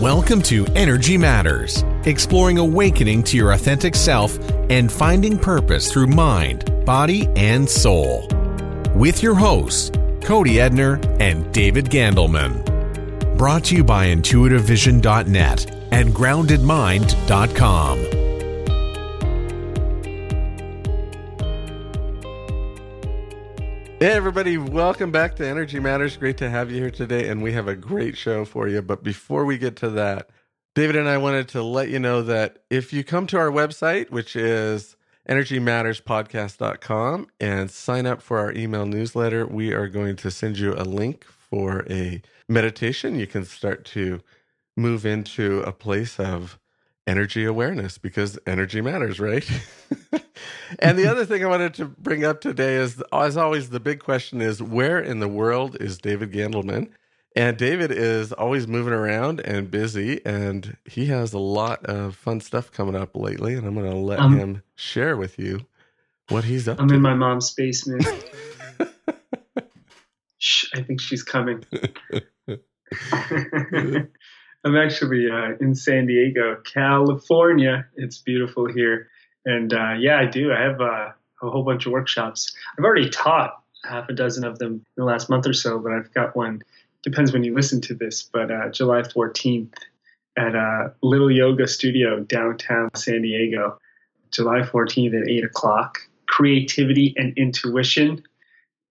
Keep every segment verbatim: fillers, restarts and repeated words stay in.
Welcome to Energy Matters, exploring awakening to your authentic self and finding purpose through mind, body, and soul. With your hosts, Cody Edner and David Gandelman. Brought to you by intuitive vision dot net and grounded mind dot com. Hey everybody, welcome back to Energy Matters. Great to have you here today, and we have a great show for you. But before we get to that, David and I wanted to let you know that if you come to our website, which is energy matters podcast dot com, and sign up for our email newsletter, we are going to send you a link for a meditation. You can start to move into a place of energy awareness, because energy matters, right? And the other thing I wanted to bring up today is, as always, the big question is, where in the world is David Gandelman? And David is always moving around and busy, and he has a lot of fun stuff coming up lately, and I'm going to let um, him share with you what he's up I'm to. I'm in my mom's basement. Shh, I think she's coming. I'm actually uh, in San Diego, California. It's beautiful here. And uh, yeah, I do. I have uh, a whole bunch of workshops. I've already taught half a dozen of them in the last month or so, but I've got one. Depends when you listen to this, but uh, July fourteenth at uh, Little Yoga Studio, downtown San Diego. July fourteenth at eight o'clock. Creativity and Intuition.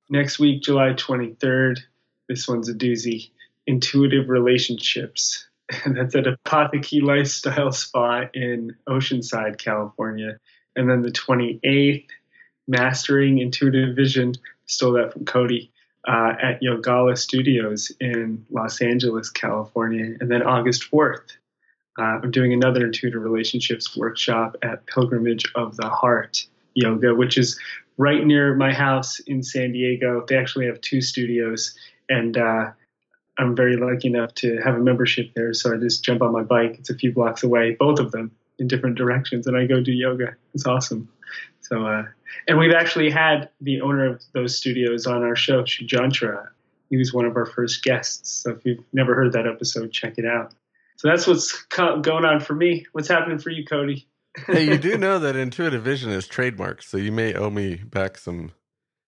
Next week, July twenty-third. This one's a doozy. Intuitive Relationships. And that's at Apotheke Lifestyle Spa in Oceanside, California. And then the twenty-eighth, Mastering Intuitive Vision, stole that from Cody, uh, at Yogala Studios in Los Angeles, California. And then August fourth, uh, I'm doing another Intuitive Relationships workshop at Pilgrimage of the Heart Yoga, which is right near my house in San Diego. They actually have two studios, and uh, I'm very lucky enough to have a membership there, so I just jump on my bike. It's a few blocks away, both of them, in different directions, and I go do yoga. It's awesome. So, uh, and we've actually had the owner of those studios on our show, Shujantra. He was one of our first guests, so if you've never heard that episode, check it out. So that's what's co- going on for me. What's happening for you, Cody? Hey, you do know that Intuitive Vision is trademarked, so you may owe me back some,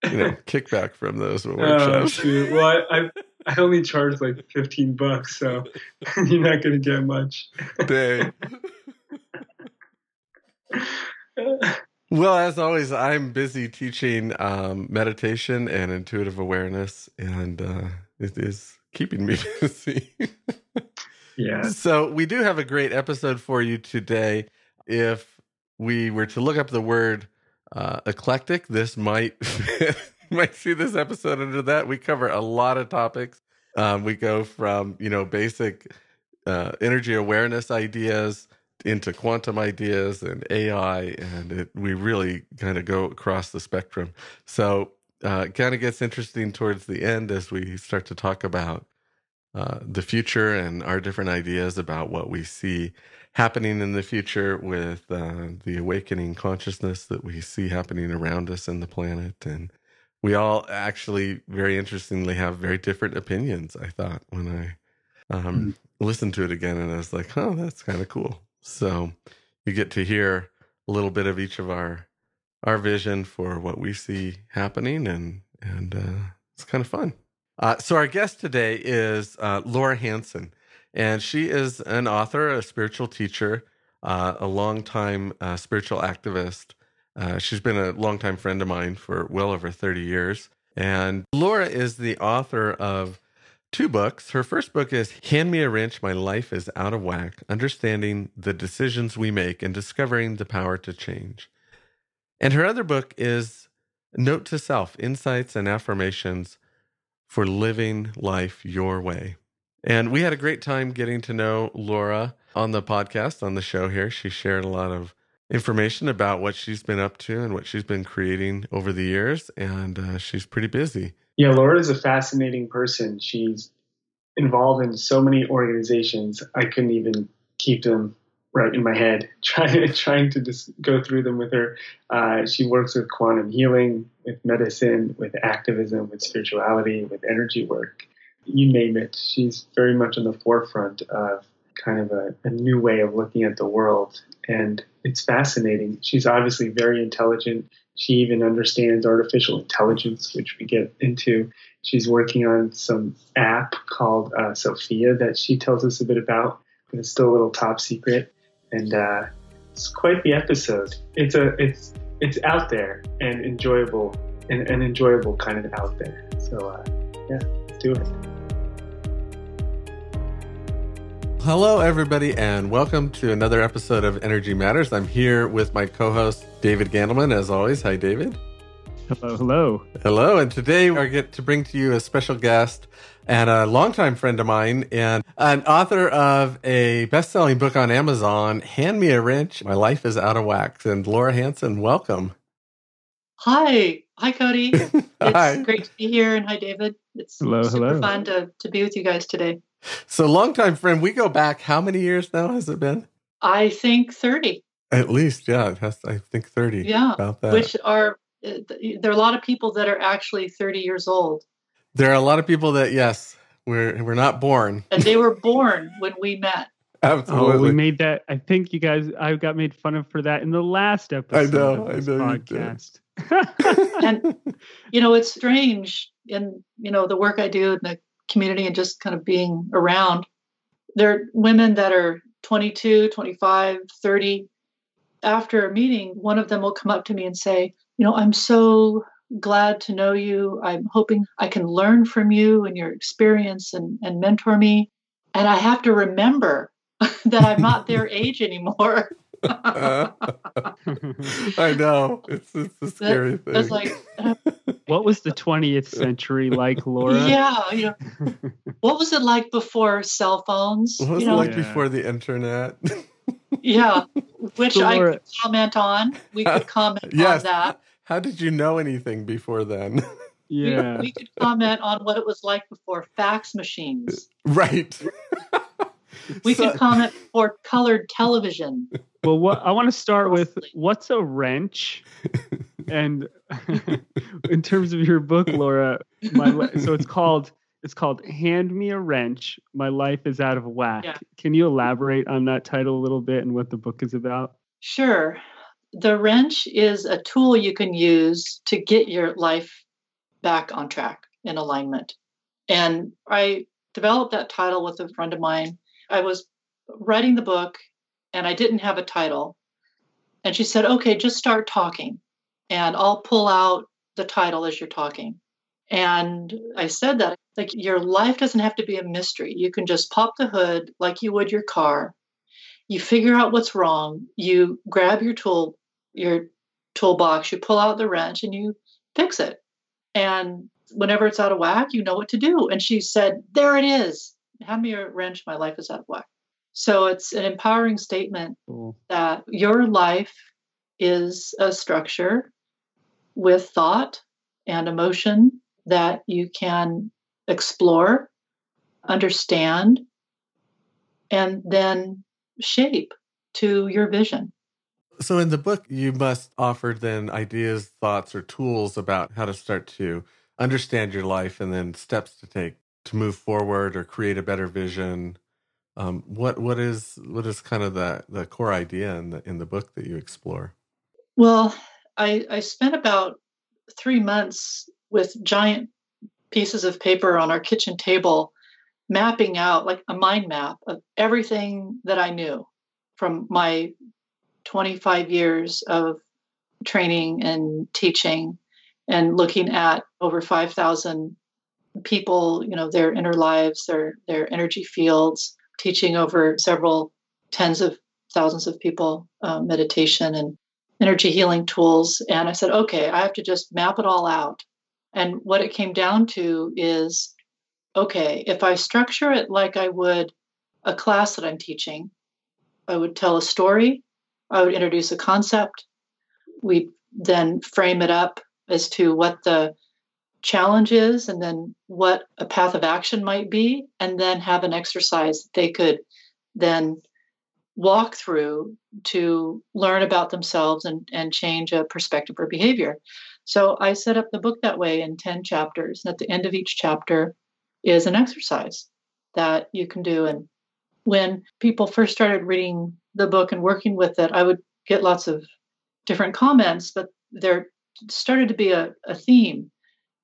you know, kickback from those workshops. Oh, well, I... I I only charge like fifteen bucks, so you're not going to get much. Dang. Well, as always, I'm busy teaching um, meditation and intuitive awareness, and uh, it is keeping me busy. Yeah. So we do have a great episode for you today. If we were to look up the word uh, eclectic, this might fit. You might see this episode under that. We cover a lot of topics. Um, we go from, you know, basic uh, energy awareness ideas into quantum ideas and A I, and it, we really kind of go across the spectrum. So uh, it kind of gets interesting towards the end as we start to talk about uh, the future and our different ideas about what we see happening in the future with uh, the awakening consciousness that we see happening around us in the planet. And we all actually, very interestingly, have very different opinions, I thought, when I um, mm. listened to it again. And I was like, oh, that's kind of cool. So you get to hear a little bit of each of our our vision for what we see happening. And, and uh, it's kind of fun. Uh, so our guest today is uh, Laura Hansen. And she is an author, a spiritual teacher, uh, a longtime uh, spiritual activist. Uh, she's been a longtime friend of mine for well over thirty years. And Laura is the author of two books. Her first book is Hand Me a Wrench, My Life is Out of Whack, Understanding the Decisions We Make and Discovering the Power to Change. And her other book is Note to Self, Insights and Affirmations for Living Life Your Way. And we had a great time getting to know Laura on the podcast, on the show here. She shared a lot of information about what she's been up to and what she's been creating over the years, and uh, she's pretty busy. Yeah, Laura is a fascinating person. She's involved in so many organizations. I couldn't even keep them right in my head, trying, trying to just go through them with her. Uh, she works with quantum healing, with medicine, with activism, with spirituality, with energy work. You name it. She's very much on the forefront of kind of a, a new way of looking at the world. And it's fascinating. She's obviously very intelligent. She even understands artificial intelligence, which we get into. She's working on some app called uh, Sophia that she tells us a bit about, but it's still a little top secret. And uh, it's quite the episode. It's a it's it's out there and enjoyable, and an enjoyable kind of out there. So uh, yeah, let's do it. Hello, everybody, and welcome to another episode of Energy Matters. I'm here with my co-host, David Gandelman, as always. Hi, David. Hello, hello. Hello, and today I get to bring to you a special guest and a longtime friend of mine and an author of a best-selling book on Amazon, Hand Me a Wrench, My Life is Out of Whack. And Laura Hansen, welcome. Hi. Hi, Cody. It's hi. Great to be here, and hi, David. It's hello, super hello. fun to, to be with you guys today. So, longtime friend, we go back, how many years now has it been? I think thirty. At least, yeah. It has, I think thirty. Yeah. About that. Which are, there are a lot of people that are actually thirty years old. There are a lot of people that, yes, we're, we're not born. And they were born when we met. Absolutely. Oh, we made that, I think you guys, I got made fun of for that in the last episode I know, of this I know podcast. And, you know, it's strange in, you know, the work I do in the community and just kind of being around. There are women that are twenty-two, twenty-five, thirty. After a meeting, one of them will come up to me and say, you know, I'm so glad to know you. I'm hoping I can learn from you and your experience and, and mentor me. And I have to remember that I'm not their age anymore. I know. It's, it's a scary that, thing. It's like, uh, what was the twentieth century like, Laura? Yeah, you know, what was it like before cell phones? What was you know? it like yeah. before the internet? Yeah, which so I Laura, could comment on. We could comment yes. on that. How did you know anything before then? Yeah, we, we could comment on what it was like before fax machines. Right. We so, could comment for colored television. Well, what, I want to start with, what's a wrench? And in terms of your book, Laura, my, so it's called it's called Hand Me a Wrench, My Life is Out of Whack. Yeah. Can you elaborate on that title a little bit and what the book is about? Sure. The wrench is a tool you can use to get your life back on track in alignment. And I developed that title with a friend of mine. I was writing the book and I didn't have a title. And she said, okay, just start talking and I'll pull out the title as you're talking. And I said that, like, your life doesn't have to be a mystery. You can just pop the hood like you would your car. You figure out what's wrong. You grab your tool, your toolbox, you pull out the wrench and you fix it. And whenever it's out of whack, you know what to do. And she said, there it is. Hand me a wrench, my life is out of whack. So it's an empowering statement cool. that your life is a structure with thought and emotion that you can explore, understand, and then shape to your vision. So in the book, you must offer then ideas, thoughts, or tools about how to start to understand your life and then steps to take to move forward or create a better vision. Um, what what is what is kind of the, the core idea in the in the book that you explore? Well, I, I spent about three months with giant pieces of paper on our kitchen table, mapping out like a mind map of everything that I knew from my twenty-five years of training and teaching and looking at over five thousand people, you know, their inner lives, their their energy fields, teaching over several tens of thousands of people, uh, meditation and energy healing tools. And I said, okay, I have to just map it all out. And what it came down to is, okay, if I structure it like I would a class that I'm teaching, I would tell a story, I would introduce a concept, we then frame it up as to what the challenges and then what a path of action might be, and then have an exercise that they could then walk through to learn about themselves and, and change a perspective or behavior. So I set up the book that way in ten chapters. And at the end of each chapter is an exercise that you can do. And when people first started reading the book and working with it, I would get lots of different comments, but there started to be a, a theme.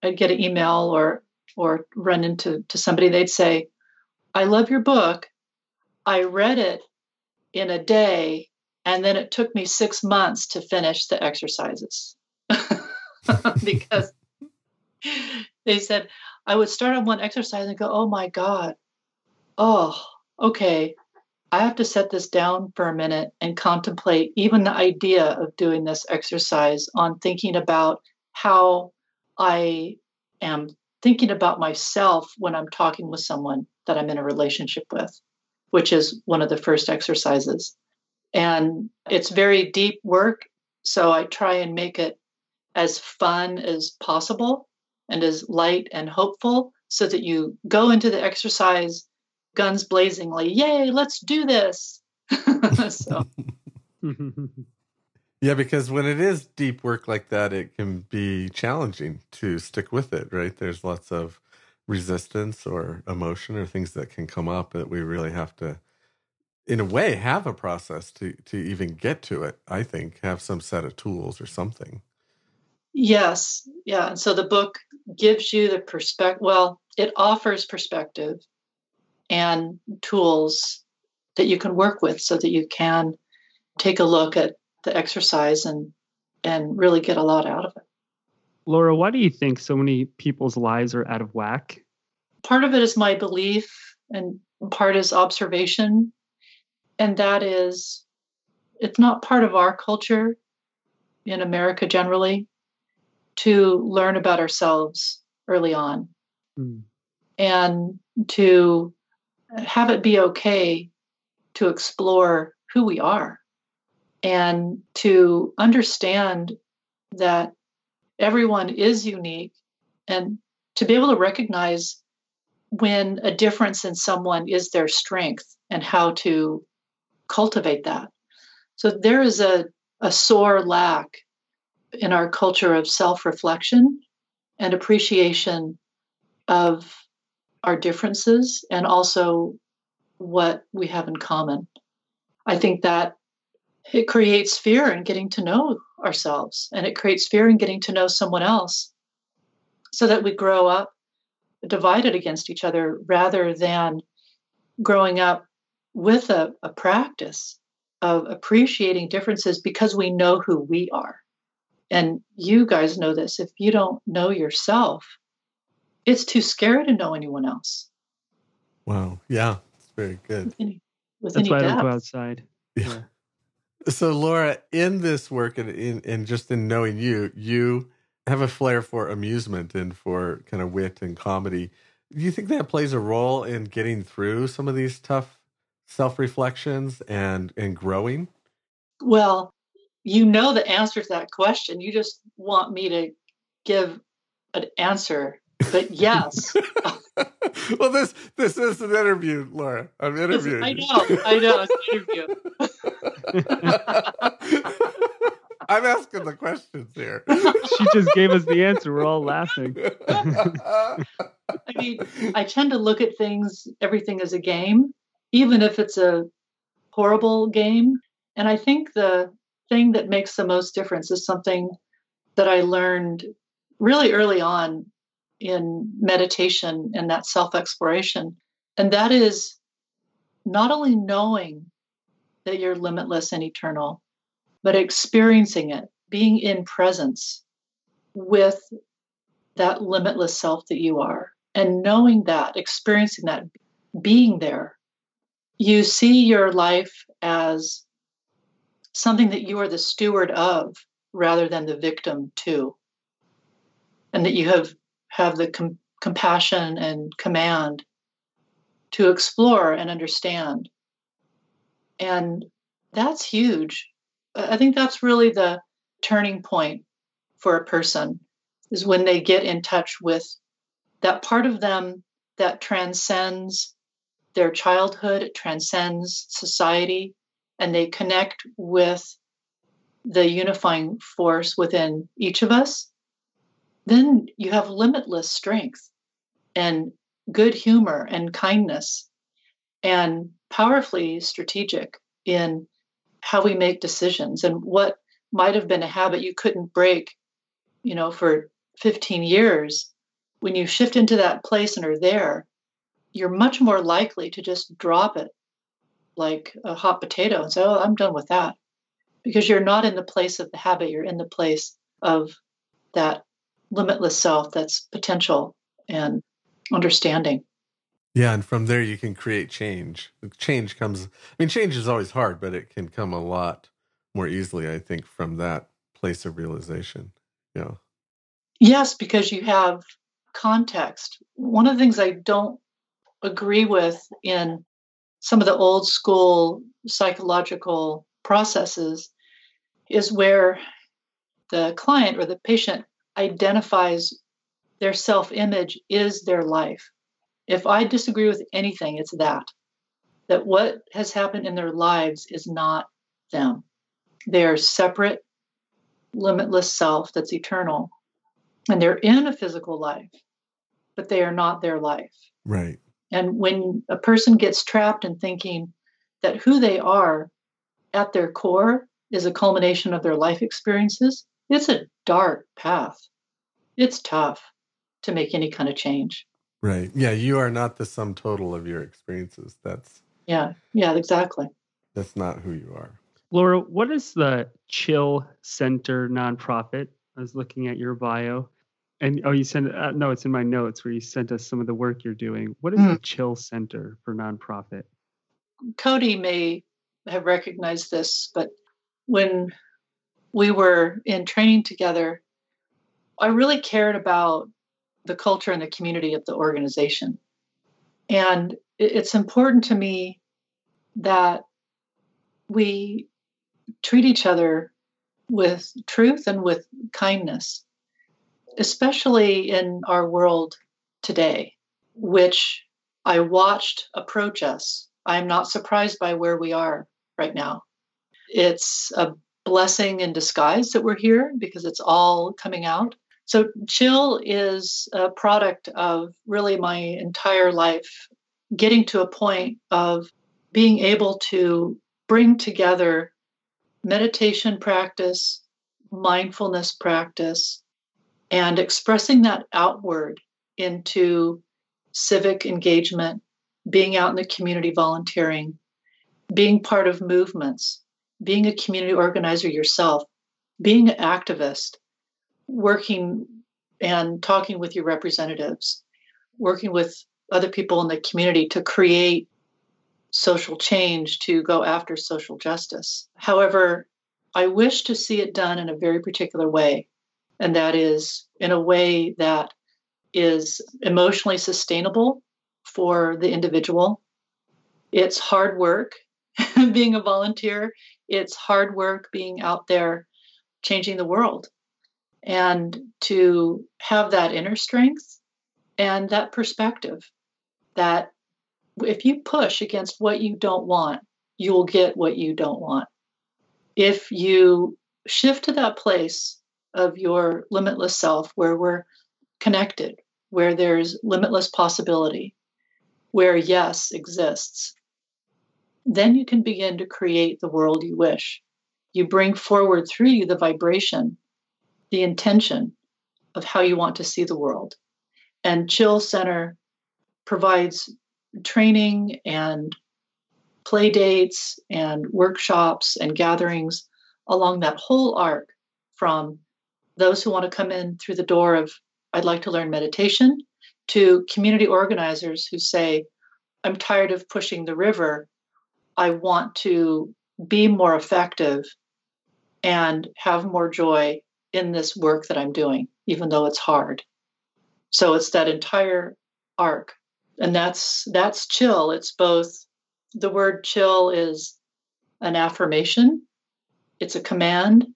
I'd get an email or or run into to somebody. They'd say, I love your book. I read it in a day, and then it took me six months to finish the exercises. Because they said, I would start on one exercise and go, oh, my God. Oh, okay. I have to set this down for a minute and contemplate even the idea of doing this exercise on thinking about how I am thinking about myself when I'm talking with someone that I'm in a relationship with, which is one of the first exercises. And it's very deep work. So I try and make it as fun as possible and as light and hopeful so that you go into the exercise guns blazingly, yay, let's do this. So. Yeah, because when it is deep work like that, it can be challenging to stick with it, right? There's lots of resistance or emotion or things that can come up that we really have to, in a way, have a process to to even get to it, I think, have some set of tools or something. Yes. Yeah. And so the book gives you the perspective. Well, it offers perspective and tools that you can work with so that you can take a look at the exercise and and really get a lot out of it. Laura, why do you think so many people's lives are out of whack? Part of it is my belief and part is observation. And that is, it's not part of our culture in America generally to learn about ourselves early on mm. and to have it be okay to explore who we are and to understand that everyone is unique and to be able to recognize when a difference in someone is their strength and how to cultivate that. So there is a, a sore lack in our culture of self-reflection and appreciation of our differences and also what we have in common. I think that it creates fear in getting to know ourselves and it creates fear in getting to know someone else so that we grow up divided against each other rather than growing up with a, a practice of appreciating differences because we know who we are. And you guys know this. If you don't know yourself, it's too scary to know anyone else. Wow. Yeah. It's very good. With any, with That's why depth. I don't go outside. Yeah. yeah. So Laura, in this work and in and just in knowing you, you have a flair for amusement and for kind of wit and comedy. Do you think that plays a role in getting through some of these tough self-reflections and, and growing? Well, you know the answer to that question. You just want me to give an answer. But yes. Well, this this is an interview, Laura. I'm interviewing. I know. You. I know. It's an interview. I'm asking the questions here. She just gave us the answer. We're all laughing. I mean, I tend to look at things, everything as a game, even if it's a horrible game. And I think the thing that makes the most difference is something that I learned really early on in meditation and that self-exploration. And that is not only knowing that you're limitless and eternal, but experiencing it, being in presence with that limitless self that you are. And knowing that, experiencing that, being there, you see your life as something that you are the steward of rather than the victim to. And that you have have the com- compassion and command to explore and understand. And that's huge. I think that's really the turning point for a person is when they get in touch with that part of them that transcends their childhood, it transcends society, and they connect with the unifying force within each of us. Then you have limitless strength and good humor and kindness and powerfully strategic in how we make decisions, and what might have been a habit you couldn't break, you know, for fifteen years. When you shift into that place and are there, you're much more likely to just drop it like a hot potato and say, oh, I'm done with that. Because you're not in the place of the habit. You're in the place of that limitless self, that's potential and understanding. Yeah. And from there, you can create change. Change comes, I mean, change is always hard, but it can come a lot more easily, I think, from that place of realization. Yeah. Yes, because you have context. One of the things I don't agree with in some of the old school psychological processes is where the client or the patient identifies their self-image is their life. If I disagree with anything, it's that, that what has happened in their lives is not them. They are separate, limitless self that's eternal. And they're in a physical life, but they are not their life. Right. And when a person gets trapped in thinking that who they are at their core is a culmination of their life experiences, it's a dark path. It's tough to make any kind of change. Right. Yeah. You are not the sum total of your experiences. That's. Yeah. Yeah, exactly. That's not who you are. Laura, what is the Chill Center nonprofit? I was looking at your bio. And oh, you sent uh, no, it's in my notes where you sent us some of the work you're doing. What is mm. the Chill Center for nonprofit? Cody may have recognized this, but when we were in training together, I really cared about the culture and the community of the organization. And it's important to me that we treat each other with truth and with kindness, especially in our world today, which I watched approach us. I'm not surprised by where we are right now. It's a blessing in disguise that we're here because it's all coming out. So Chill is a product of really my entire life, getting to a point of being able to bring together meditation practice, mindfulness practice, and expressing that outward into civic engagement, being out in the community volunteering, being part of movements, being a community organizer yourself, being an activist, working and talking with your representatives, working with other people in the community to create social change, to go after social justice. However, I wish to see it done in a very particular way. And that is in a way that is emotionally sustainable for the individual. It's hard work being a volunteer. It's hard work being out there changing the world. And to have that inner strength and that perspective that if you push against what you don't want, you will get what you don't want. If you shift to that place of your limitless self, where we're connected, where there's limitless possibility, where yes exists, then you can begin to create the world you wish. You bring forward through you the vibration, the intention of how you want to see the world. And Chill Center provides training and play dates and workshops and gatherings along that whole arc, from those who want to come in through the door of, I'd like to learn meditation, to community organizers who say, I'm tired of pushing the river. I want to be more effective and have more joy in this work that I'm doing, even though it's hard. So it's that entire arc. And that's that's Chill. It's both, the word Chill is an affirmation, it's a command,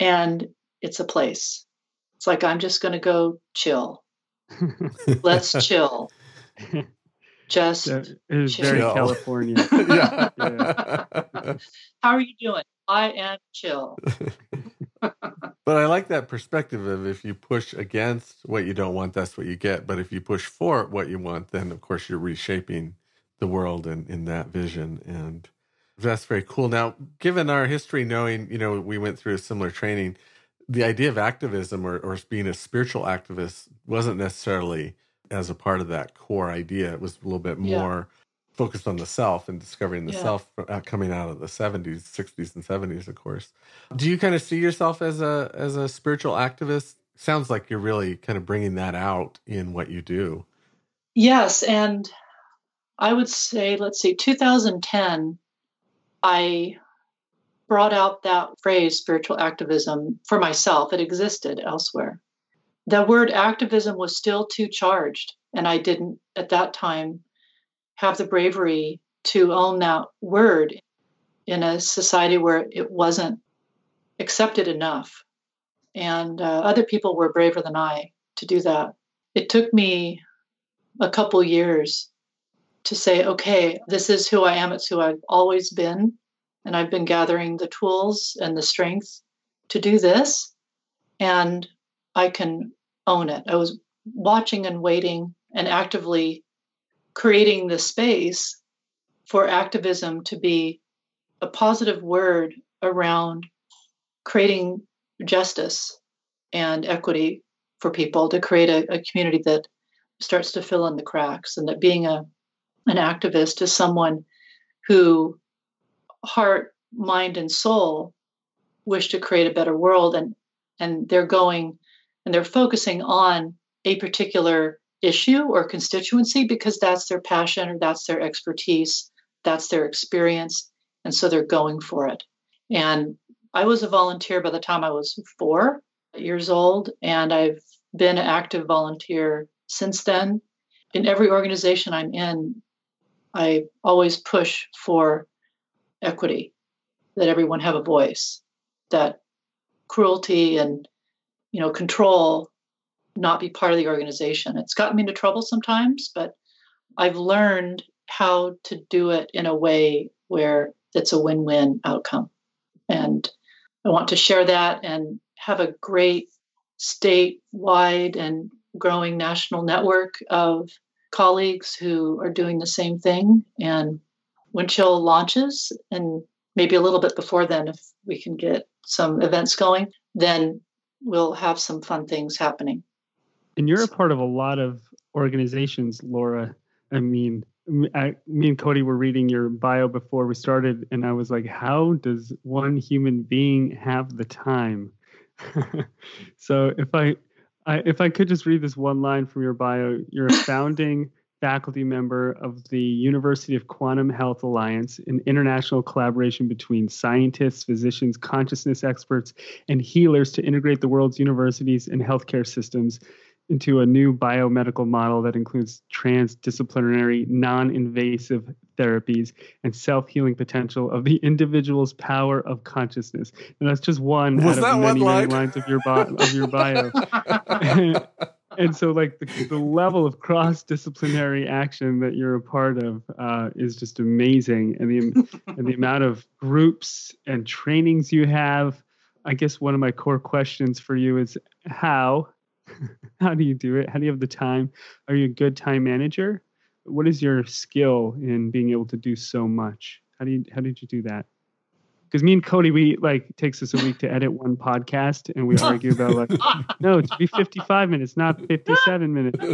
and it's a place. It's like, I'm just going to go chill. Let's chill. Just it is chill. Very California. Yeah. Yeah. How are you doing? I am chill. But I like that perspective of, if you push against what you don't want, that's what you get. But if you push for what you want, then of course you're reshaping the world in, in that vision. And that's very cool. Now, given our history, knowing, you know, we went through a similar training, the idea of activism or, or being a spiritual activist wasn't necessarily as a part of that core idea. It was a little bit more yeah. focused on the self and discovering the yeah. self, coming out of the seventies, sixties and seventies, of course. Do you kind of see yourself as a as a spiritual activist? Sounds like you're really kind of bringing that out in what you do. Yes. And I would say, let's see, two thousand ten, I brought out that phrase, spiritual activism, for myself. It existed elsewhere. The word activism was still too charged. And I didn't, at that time, have the bravery to own that word in a society where it wasn't accepted enough. And uh, other people were braver than I to do that. It took me a couple years to say, okay, this is who I am. It's who I've always been. And I've been gathering the tools and the strength to do this. And I can own it. I was watching and waiting and actively creating the space for activism to be a positive word around creating justice and equity for people, to create a, a community that starts to fill in the cracks, and that being a an activist is someone who heart, mind, and soul wish to create a better world, and and they're going and they're focusing on a particular issue or constituency because that's their passion or that's their expertise, that's their experience, and so they're going for it. And I was a volunteer by the time I was four years old, and I've been an active volunteer since then. In every organization I'm in, I always push for equity, that everyone have a voice, that cruelty and, you know, control not be part of the organization. It's gotten me into trouble sometimes, but I've learned how to do it in a way where it's a win-win outcome. And I want to share that and have a great statewide and growing national network of colleagues who are doing the same thing. And when Chill launches, and maybe a little bit before then, if we can get some events going, then we'll have some fun things happening. And you're a part of a lot of organizations, Laura. I mean, I, me and Cody were reading your bio before we started, and I was like, how does one human being have the time? So if I, I if I could just read this one line from your bio, you're a founding faculty member of the University of Quantum Health Alliance, an international collaboration between scientists, physicians, consciousness experts, and healers to integrate the world's universities and healthcare systems into a new biomedical model that includes transdisciplinary, non-invasive therapies and self-healing potential of the individual's power of consciousness. And that's just one Was out of many, line? many lines of your, bo- of your bio. And so, like, the, the level of cross-disciplinary action that you're a part of uh, is just amazing. And the, and the amount of groups and trainings you have. I guess one of my core questions for you is how... How do you do it? How do you have the time? Are you a good time manager? What is your skill in being able to do so much? How do you, how did you do that? Because me and Cody, we like it takes us a week to edit one podcast, and we argue about like, no, it should be fifty-five minutes, not fifty-seven minutes.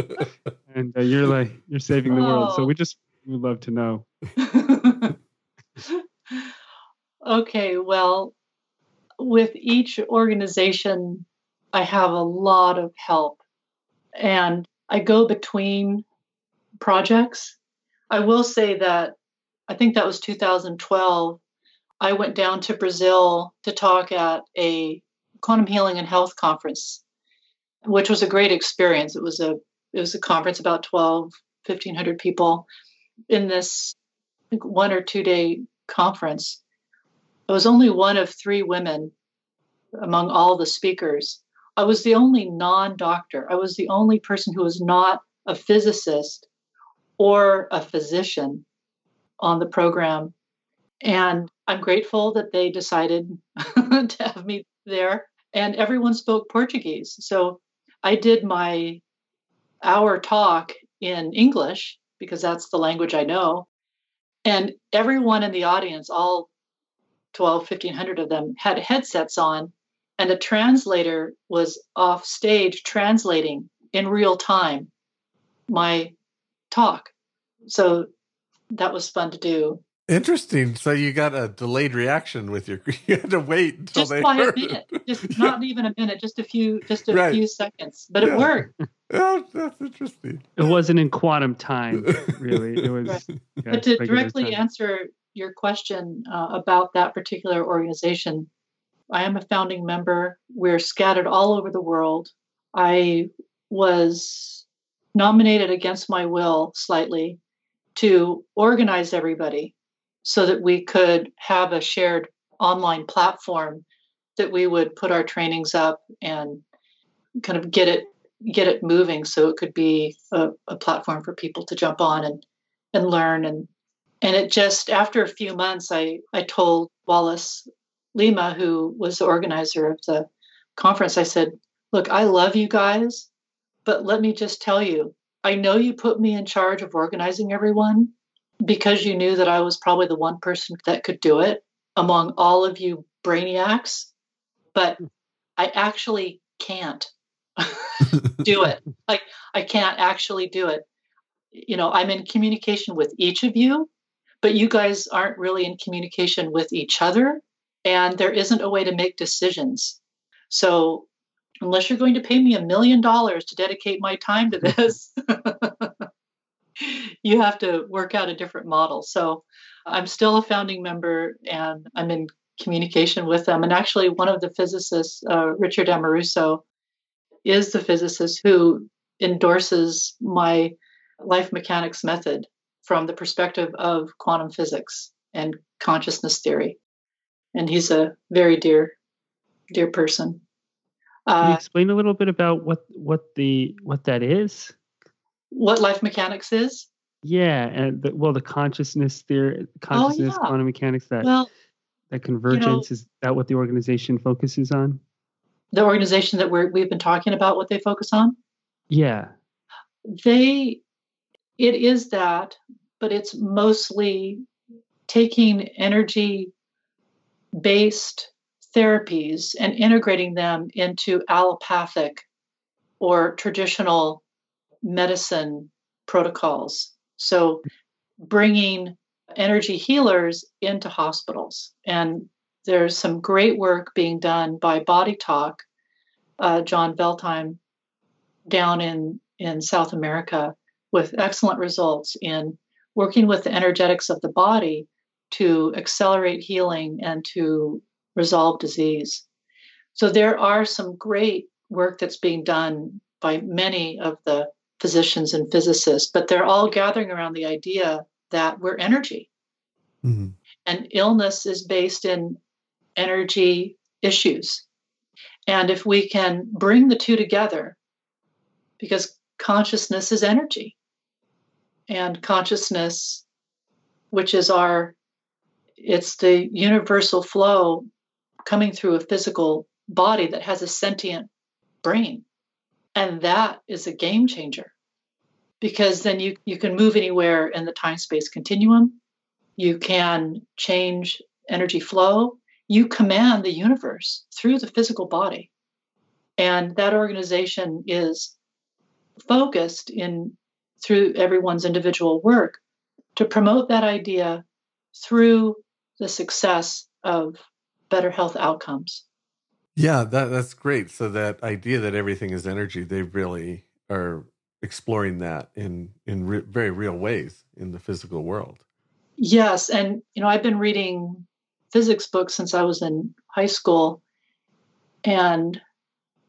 And uh, you're like, you're saving the world. So we just would love to know. Okay, well, with each organization, I have a lot of help, and I go between projects. I will say that I think that was two thousand twelve. I went down to Brazil to talk at a quantum healing and health conference, which was a great experience. It was a it was a conference about twelve, fifteen hundred people in this one or two day conference. I was only one of three women among all the speakers. I was the only non-doctor. I was the only person who was not a physicist or a physician on the program. And I'm grateful that they decided to have me there. And everyone spoke Portuguese. So I did my hour talk in English because that's the language I know. And everyone in the audience, all twelve, fifteen hundred of them, had headsets on, and the translator was off stage translating in real time my talk. So that was fun to do. Interesting. So you got a delayed reaction with your, you had to wait until just they by heard a minute. It. Just yeah. Not even a minute, just a few, just a right. few seconds, but yeah. It worked. Oh, that's interesting. It wasn't in quantum time, really. It was. Right. Yeah, but to directly time. Answer your question uh, about that particular organization, I am a founding member. We're scattered all over the world. I was nominated against my will slightly to organize everybody so that we could have a shared online platform that we would put our trainings up and kind of get it get it moving so it could be a, a platform for people to jump on and, and learn. And and it just, after a few months, I, I told Wallace Lima, who was the organizer of the conference, I said, look, I love you guys, but let me just tell you, I know you put me in charge of organizing everyone because you knew that I was probably the one person that could do it among all of you brainiacs, but I actually can't do it. Like, I can't actually do it. You know, I'm in communication with each of you, but you guys aren't really in communication with each other, and there isn't a way to make decisions. So unless you're going to pay me a million dollars to dedicate my time to this, you have to work out a different model. So I'm still a founding member, and I'm in communication with them. And actually, one of the physicists, uh, Richard Amoruso, is the physicist who endorses my life mechanics method from the perspective of quantum physics and consciousness theory. And he's a very dear, dear person. Uh, Can you explain a little bit about what, what the what that is? What life mechanics is? Yeah, and the, well, the consciousness theory, consciousness, oh, yeah. quantum mechanics, that well, that convergence, you know, is that what the organization focuses on? The organization that we're, we've been talking about, what they focus on? Yeah. They, it is that, but it's mostly taking energy-based therapies and integrating them into allopathic or traditional medicine protocols. So bringing energy healers into hospitals. And there's some great work being done by Body Talk, uh, John Veltheim, down in, in South America, with excellent results in working with the energetics of the body to accelerate healing and to resolve disease. So there are some great work that's being done by many of the physicians and physicists, but they're all gathering around the idea that we're energy. Mm-hmm. And illness is based in energy issues. And if we can bring the two together, because consciousness is energy, and consciousness, which is our, it's the universal flow coming through a physical body that has a sentient brain. And that is a game changer, because then you, you can move anywhere in the time-space continuum. You can change energy flow. You command the universe through the physical body. And that organization is focused in through everyone's individual work to promote that idea through the success of better health outcomes. Yeah, that, that's great. So that idea that everything is energy, they really are exploring that in, in re- very real ways in the physical world. Yes. And, you know, I've been reading physics books since I was in high school, and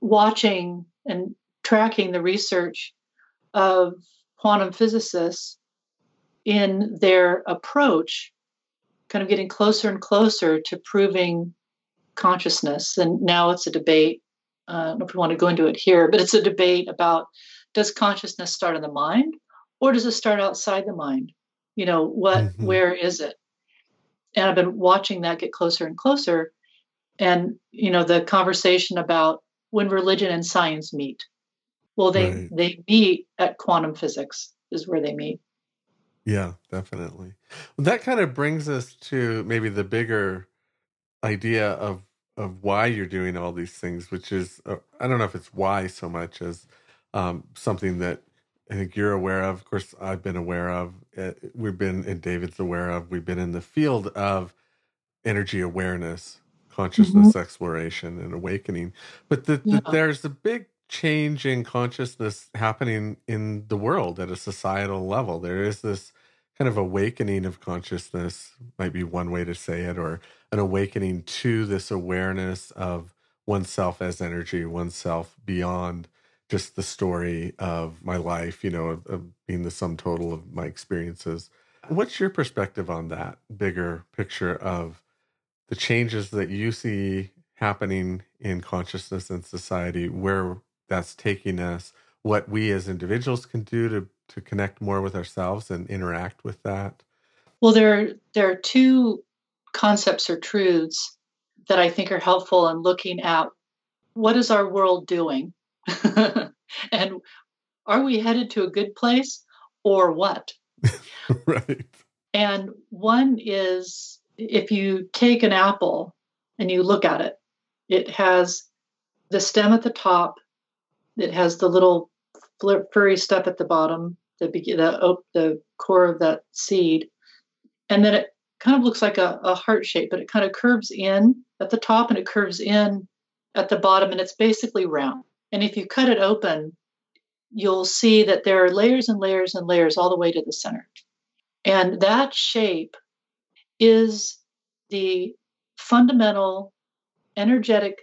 watching and tracking the research of quantum physicists in their approach, kind of getting closer and closer to proving consciousness. And now it's a debate. Uh, I don't know if we want to go into it here, but it's a debate about, does consciousness start in the mind, or does it start outside the mind? You know, what, mm-hmm. where is it? And I've been watching that get closer and closer. And, you know, the conversation about when religion and science meet. Well, they, right. they meet at quantum physics is where they meet. Yeah, definitely. Well, that kind of brings us to maybe the bigger idea of of why you're doing all these things, which is, uh, I don't know if it's why so much as um, something that I think you're aware of. Of course, I've been aware of. Uh, we've been, and David's aware of. We've been in the field of energy awareness, consciousness mm-hmm. exploration, and awakening. But the, yeah. the, there's a big change in consciousness happening in the world at a societal level. There is this kind of awakening of consciousness, might be one way to say it, or an awakening to this awareness of oneself as energy, oneself beyond just the story of my life, you know, of, of being the sum total of my experiences. What's your perspective on that bigger picture of the changes that you see happening in consciousness and society, where that's taking us, what we as individuals can do to to connect more with ourselves and interact with that? Well, there, there are two concepts or truths that I think are helpful in looking at what is our world doing and are we headed to a good place or what? Right. And one is, if you take an apple and you look at it, it has the stem at the top. It has the little furry stuff at the bottom, the, the, the core of that seed. And then it kind of looks like a, a heart shape, but it kind of curves in at the top and it curves in at the bottom, and it's basically round. And if you cut it open, you'll see that there are layers and layers and layers all the way to the center. And that shape is the fundamental energetic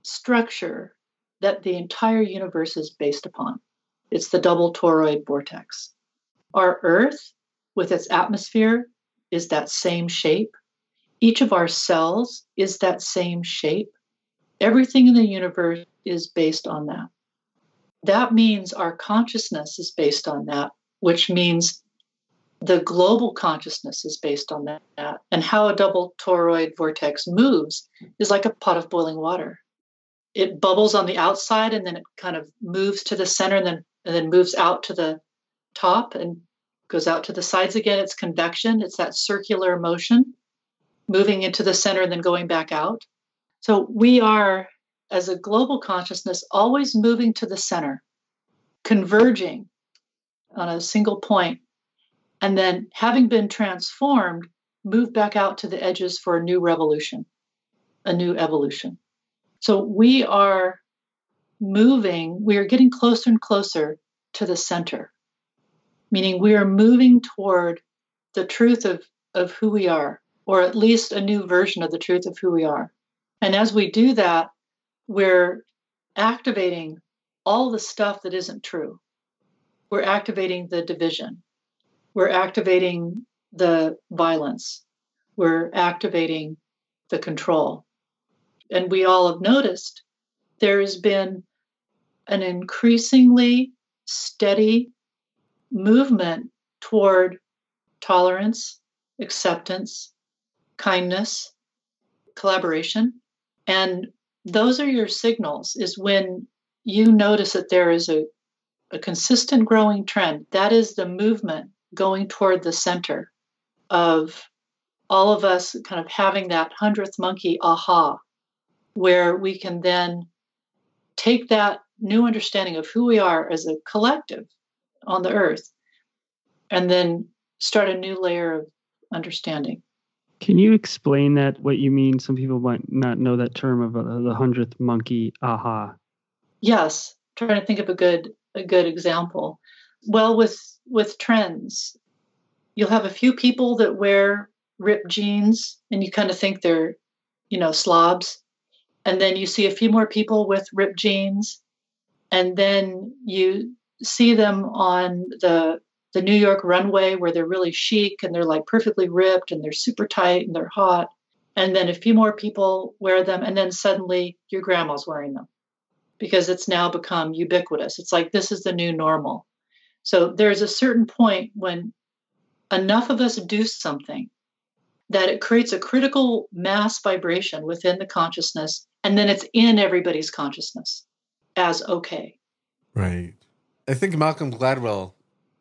structure that the entire universe is based upon. It's the double toroid vortex. Our Earth, with its atmosphere, is that same shape. Each of our cells is that same shape. Everything in the universe is based on that. That means our consciousness is based on that, which means the global consciousness is based on that. And how a double toroid vortex moves is like a pot of boiling water. It bubbles on the outside and then it kind of moves to the center and then, and then moves out to the top and goes out to the sides again. It's convection. It's that circular motion, moving into the center and then going back out. So we are, as a global consciousness, always moving to the center, converging on a single point, and then, having been transformed, move back out to the edges for a new revolution, a new evolution. So we are moving, we are getting closer and closer to the center, meaning we are moving toward the truth of, of who we are, or at least a new version of the truth of who we are. And as we do that, we're activating all the stuff that isn't true. We're activating the division. We're activating the violence. We're activating the control. And we all have noticed there has been an increasingly steady movement toward tolerance, acceptance, kindness, collaboration. And those are your signals, is when you notice that there is a, a consistent growing trend. That is the movement going toward the center of all of us kind of having that hundredth monkey aha, where we can then take that new understanding of who we are as a collective on the earth and then start a new layer of understanding. Can you explain that, what you mean? Some people might not know that term of uh, the hundredth monkey aha. Yes. I'm trying to think of a good, a good example. Well, with with trends, you'll have a few people that wear ripped jeans and you kind of think they're, you know, slobs. And then you see a few more people with ripped jeans. And then you see them on the, the New York runway where they're really chic and they're like perfectly ripped and they're super tight and they're hot. And then a few more people wear them. And then suddenly your grandma's wearing them because it's now become ubiquitous. It's like, this is the new normal. So there's a certain point when enough of us do something that it creates a critical mass vibration within the consciousness, and then it's in everybody's consciousness as okay. Right. I think Malcolm Gladwell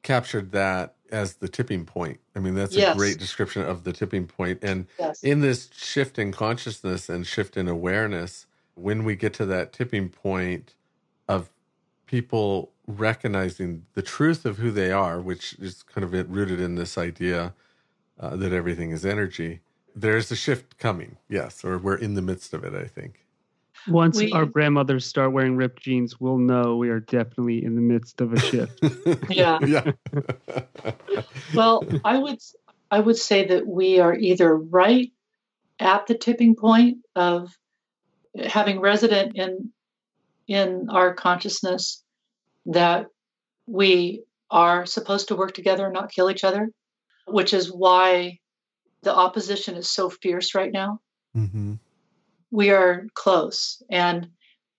captured that as the tipping point. I mean, that's yes. a great description of the tipping point. And yes. in this shift in consciousness and shift in awareness, when we get to that tipping point of people recognizing the truth of who they are, which is kind of rooted in this idea uh, that everything is energy, there's a shift coming, yes, or we're in the midst of it, I think. Once we, our grandmothers start wearing ripped jeans, we'll know we are definitely in the midst of a shift. yeah. yeah. Well, I would I would say that we are either right at the tipping point of having resident in in our consciousness that we are supposed to work together and not kill each other, which is why the opposition is so fierce right now. Mm-hmm. We are close. And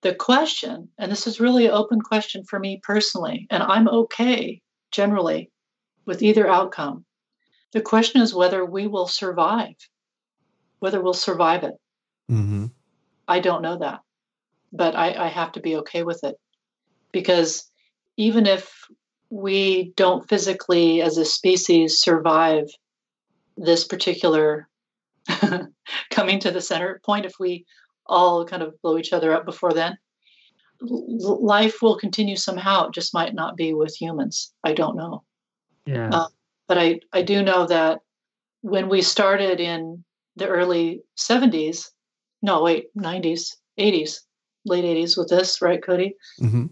the question, and this is really an open question for me personally, and I'm okay generally with either outcome. The question is whether we will survive, whether we'll survive it. Mm-hmm. I don't know that, but I, I have to be okay with it. Because even if we don't physically as a species survive this particular coming to the center point, if we all kind of blow each other up before then, l- life will continue somehow. It just might not be with humans. I don't know. Yeah. Uh, but I, I do know that when we started in the early seventies, no, wait, nineties, eighties, late eighties with this, right, Cody? Mm-hmm.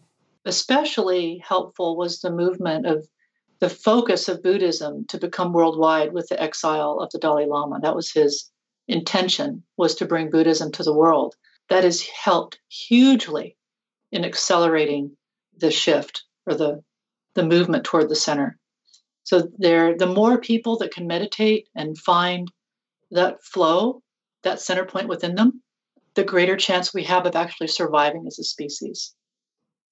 Especially helpful was the movement of the focus of Buddhism to become worldwide with the exile of the Dalai Lama. That was his intention, was to bring Buddhism to the world. That has helped hugely in accelerating the shift or the, the movement toward the center. So there, the more people that can meditate and find that flow, that center point within them, the greater chance we have of actually surviving as a species.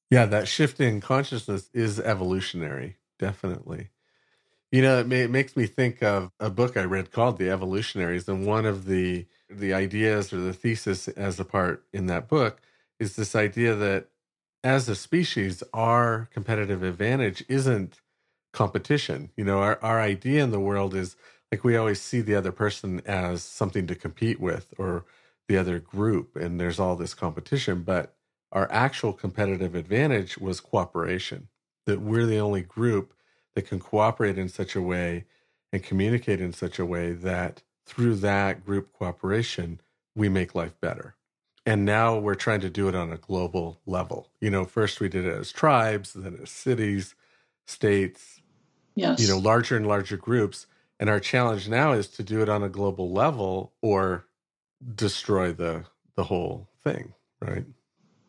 Yeah, that shift in consciousness is evolutionary. Definitely. You know, it, may, it makes me think of a book I read called The Evolutionaries. And one of the the ideas or the thesis as a part in that book is this idea that as a species, our competitive advantage isn't competition. You know, our, our idea in the world is like we always see the other person as something to compete with or the other group. And there's all this competition. But our actual competitive advantage was cooperation. That we're the only group that can cooperate in such a way and communicate in such a way that through that group cooperation, we make life better. And now we're trying to do it on a global level. You know, first we did it as tribes, then as cities, states, yes. you know, larger and larger groups. And our challenge now is to do it on a global level or destroy the the whole thing, right?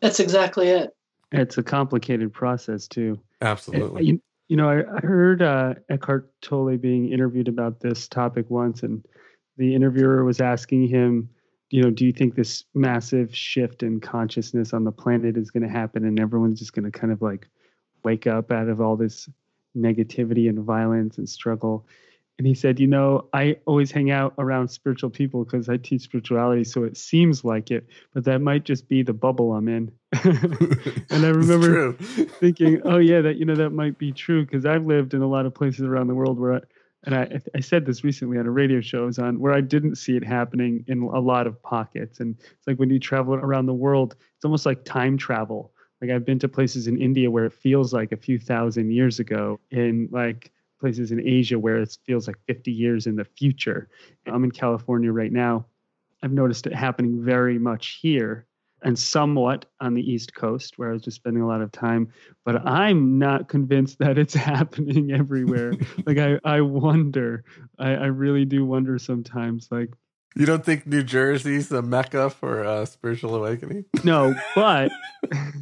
That's exactly it. It's a complicated process, too. Absolutely. You, you know, I, I heard uh, Eckhart Tolle being interviewed about this topic once, and the interviewer was asking him, you know, do you think this massive shift in consciousness on the planet is going to happen and everyone's just going to kind of like wake up out of all this negativity and violence and struggle? And he said, you know, I always hang out around spiritual people because I teach spirituality, so it seems like it, but that might just be the bubble I'm in. And I remember thinking, oh yeah, that, you know, that might be true because I've lived in a lot of places around the world where, I, and I, I said this recently on a radio show I was on, where I didn't see it happening in a lot of pockets. And it's like when you travel around the world, it's almost like time travel. Like I've been to places in India where it feels like a few thousand years ago, in like places in Asia where it feels like fifty years in the future. I'm in California right now. I've noticed it happening very much here and somewhat on the East Coast where I was just spending a lot of time, but I'm not convinced that it's happening everywhere. Like I, I wonder, I, I really do wonder sometimes, like, you don't think New Jersey's the mecca for uh, spiritual awakening? No, but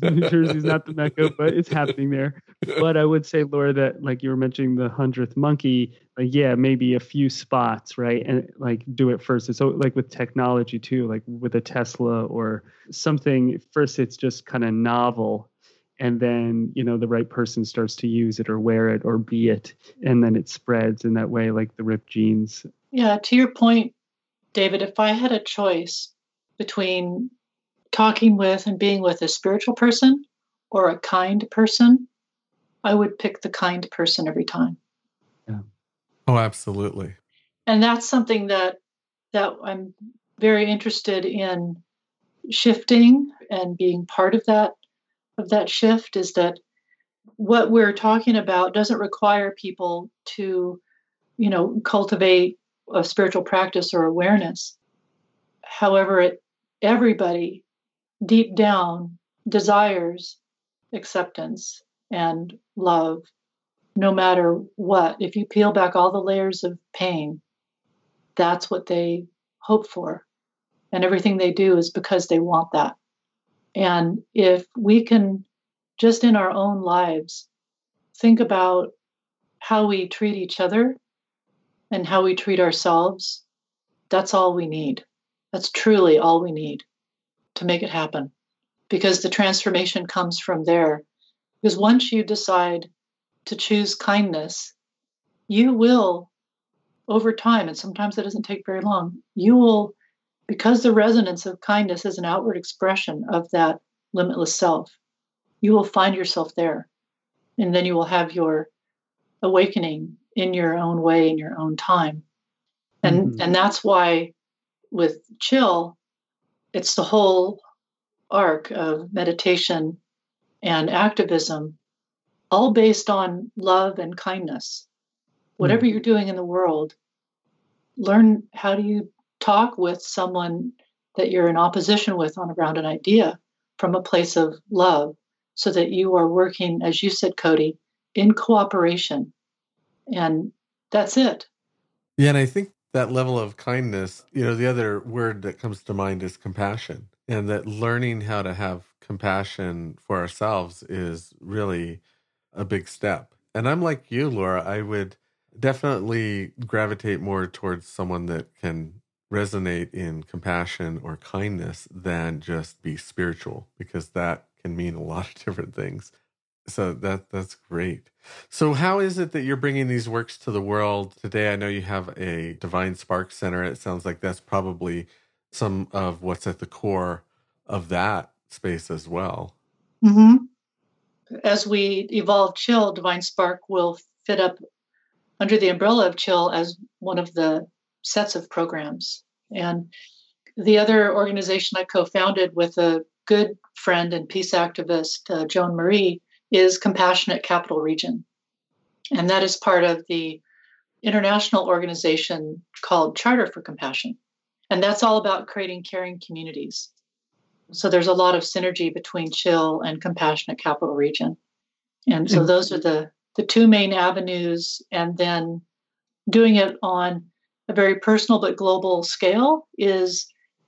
New Jersey's not the mecca, but it's happening there. But I would say, Laura, that like you were mentioning the hundredth monkey, like, yeah, maybe a few spots, right? And like do it first. So like with technology too, like with a Tesla or something, first it's just kind of novel. And then, you know, the right person starts to use it or wear it or be it. And then it spreads in that way, like the ripped jeans. Yeah, to your point, David, if I had a choice between talking with and being with a spiritual person or a kind person, I would pick the kind person every time. Yeah. Oh, absolutely. And that's something that that I'm very interested in shifting and being part of that of that shift, is that what we're talking about doesn't require people to, you know, cultivate a spiritual practice or awareness. However, it, everybody deep down desires acceptance and love, no matter what. If you peel back all the layers of pain, that's what they hope for. And everything they do is because they want that. And if we can just in our own lives think about how we treat each other and how we treat ourselves, that's all we need. That's truly all we need to make it happen, because the transformation comes from there. Because once you decide to choose kindness, you will, over time, and sometimes it doesn't take very long, you will, because the resonance of kindness is an outward expression of that limitless self, you will find yourself there. And then you will have your awakening in your own way, in your own time. And mm-hmm. and that's why with Chill, it's the whole arc of meditation and activism, all based on love and kindness. Whatever mm-hmm. you're doing in the world, learn how do you talk with someone that you're in opposition with on around an idea from a place of love, so that you are working, as you said, Cody, in cooperation. And that's it. Yeah, and I think that level of kindness, you know, the other word that comes to mind is compassion. And that learning how to have compassion for ourselves is really a big step. And I'm like you, Laura, I would definitely gravitate more towards someone that can resonate in compassion or kindness than just be spiritual, because that can mean a lot of different things. So that that's great. So how is it that you're bringing these works to the world today? I know you have a Divine Spark Center. It sounds like that's probably some of what's at the core of that space as well. Mm-hmm. As we evolve Chill, Divine Spark will fit up under the umbrella of Chill as one of the sets of programs. And the other organization I co-founded with a good friend and peace activist, uh, Joan Marie, is Compassionate Capital Region. And that is part of the international organization called Charter for Compassion. And that's all about creating caring communities. So there's a lot of synergy between Chill and Compassionate Capital Region. And so those are the, the two main avenues. And then doing it on a very personal but global scale is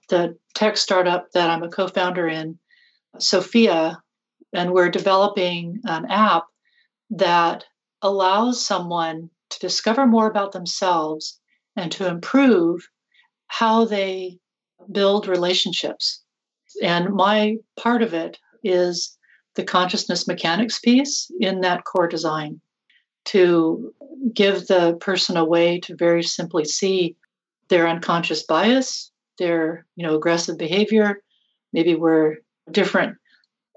the tech startup that I'm a co-founder in, Sophia, and we're developing an app that allows someone to discover more about themselves and to improve how they build relationships. And my part of it is the consciousness mechanics piece in that core design, to give the person a way to very simply see their unconscious bias, their, you know, aggressive behavior, maybe we're different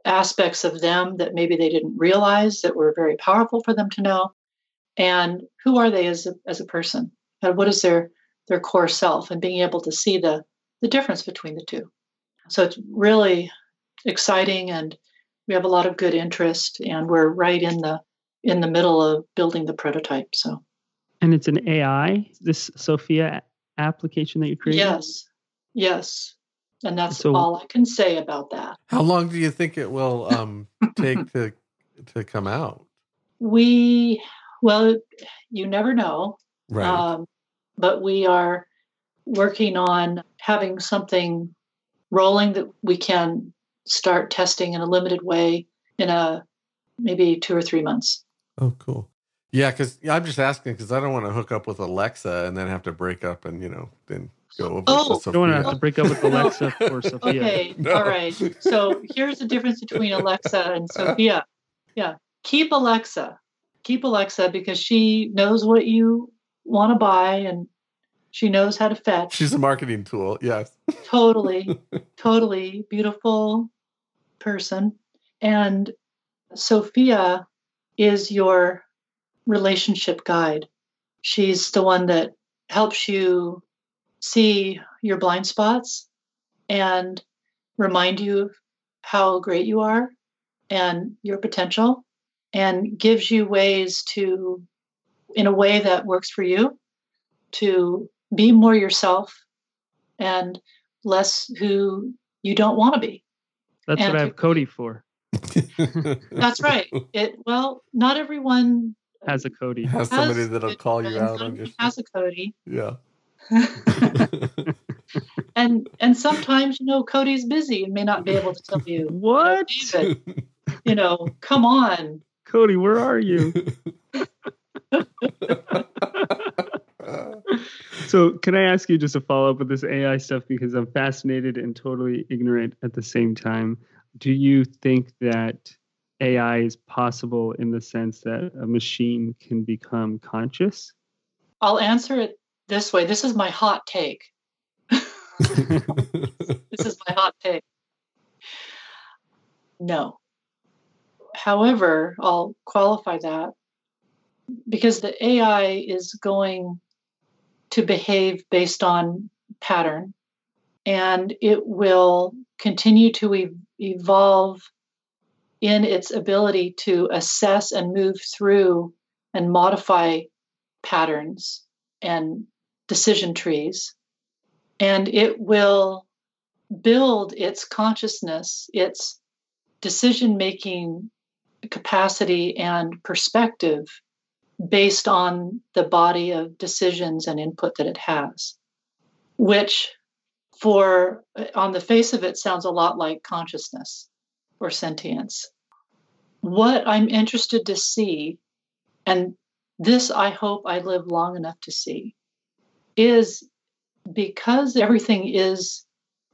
aspects of them that maybe they didn't realize that were very powerful for them to know, and who are they as a, as a person, and what is their their core self, and being able to see the the difference between the two. So it's really exciting, and we have a lot of good interest, and we're right in the in the middle of building the prototype. So, and it's an A I, this Sophia application that you created. Yes, yes. And that's so, all I can say about that. How long do you think it will um, take to to come out? We, well, you never know. Right. Um, but we are working on having something rolling that we can start testing in a limited way in a maybe two or three months. Oh, cool. Yeah, because I'm just asking because I don't want to hook up with Alexa and then have to break up and, you know, then... Go over oh, to don't want to have to break up with Alexa or Sophia. Okay, no. All right. So here's the difference between Alexa and Sophia. Yeah, keep Alexa. Keep Alexa because she knows what you want to buy and she knows how to fetch. She's a marketing tool, yes. Totally, totally beautiful person. And Sophia is your relationship guide. She's the one that helps you see your blind spots and remind you of how great you are and your potential, and gives you ways to, in a way that works for you, to be more yourself and less who you don't want to be. That's and what I have Cody for. That's right. It, well, not everyone has a Cody. Has, has somebody that'll call you out on your stuff. Has a Cody. Yeah. and and sometimes, you know, Cody's busy and may not be able to tell you what. David, you know, come on, Cody, where are you? So can I ask you just a follow-up with this A I stuff, because I'm fascinated and totally ignorant at the same time. Do you think that A I is possible in the sense that a machine can become conscious? I'll answer it this way. This is my hot take. This is my hot take. No. However, I'll qualify that, because the A I is going to behave based on pattern, and it will continue to e- evolve in its ability to assess and move through and modify patterns and decision trees. And it will build its consciousness, its decision-making capacity and perspective based on the body of decisions and input that it has, which for on the face of it sounds a lot like consciousness or sentience. What I'm interested to see, and this I hope I live long enough to see, is because everything is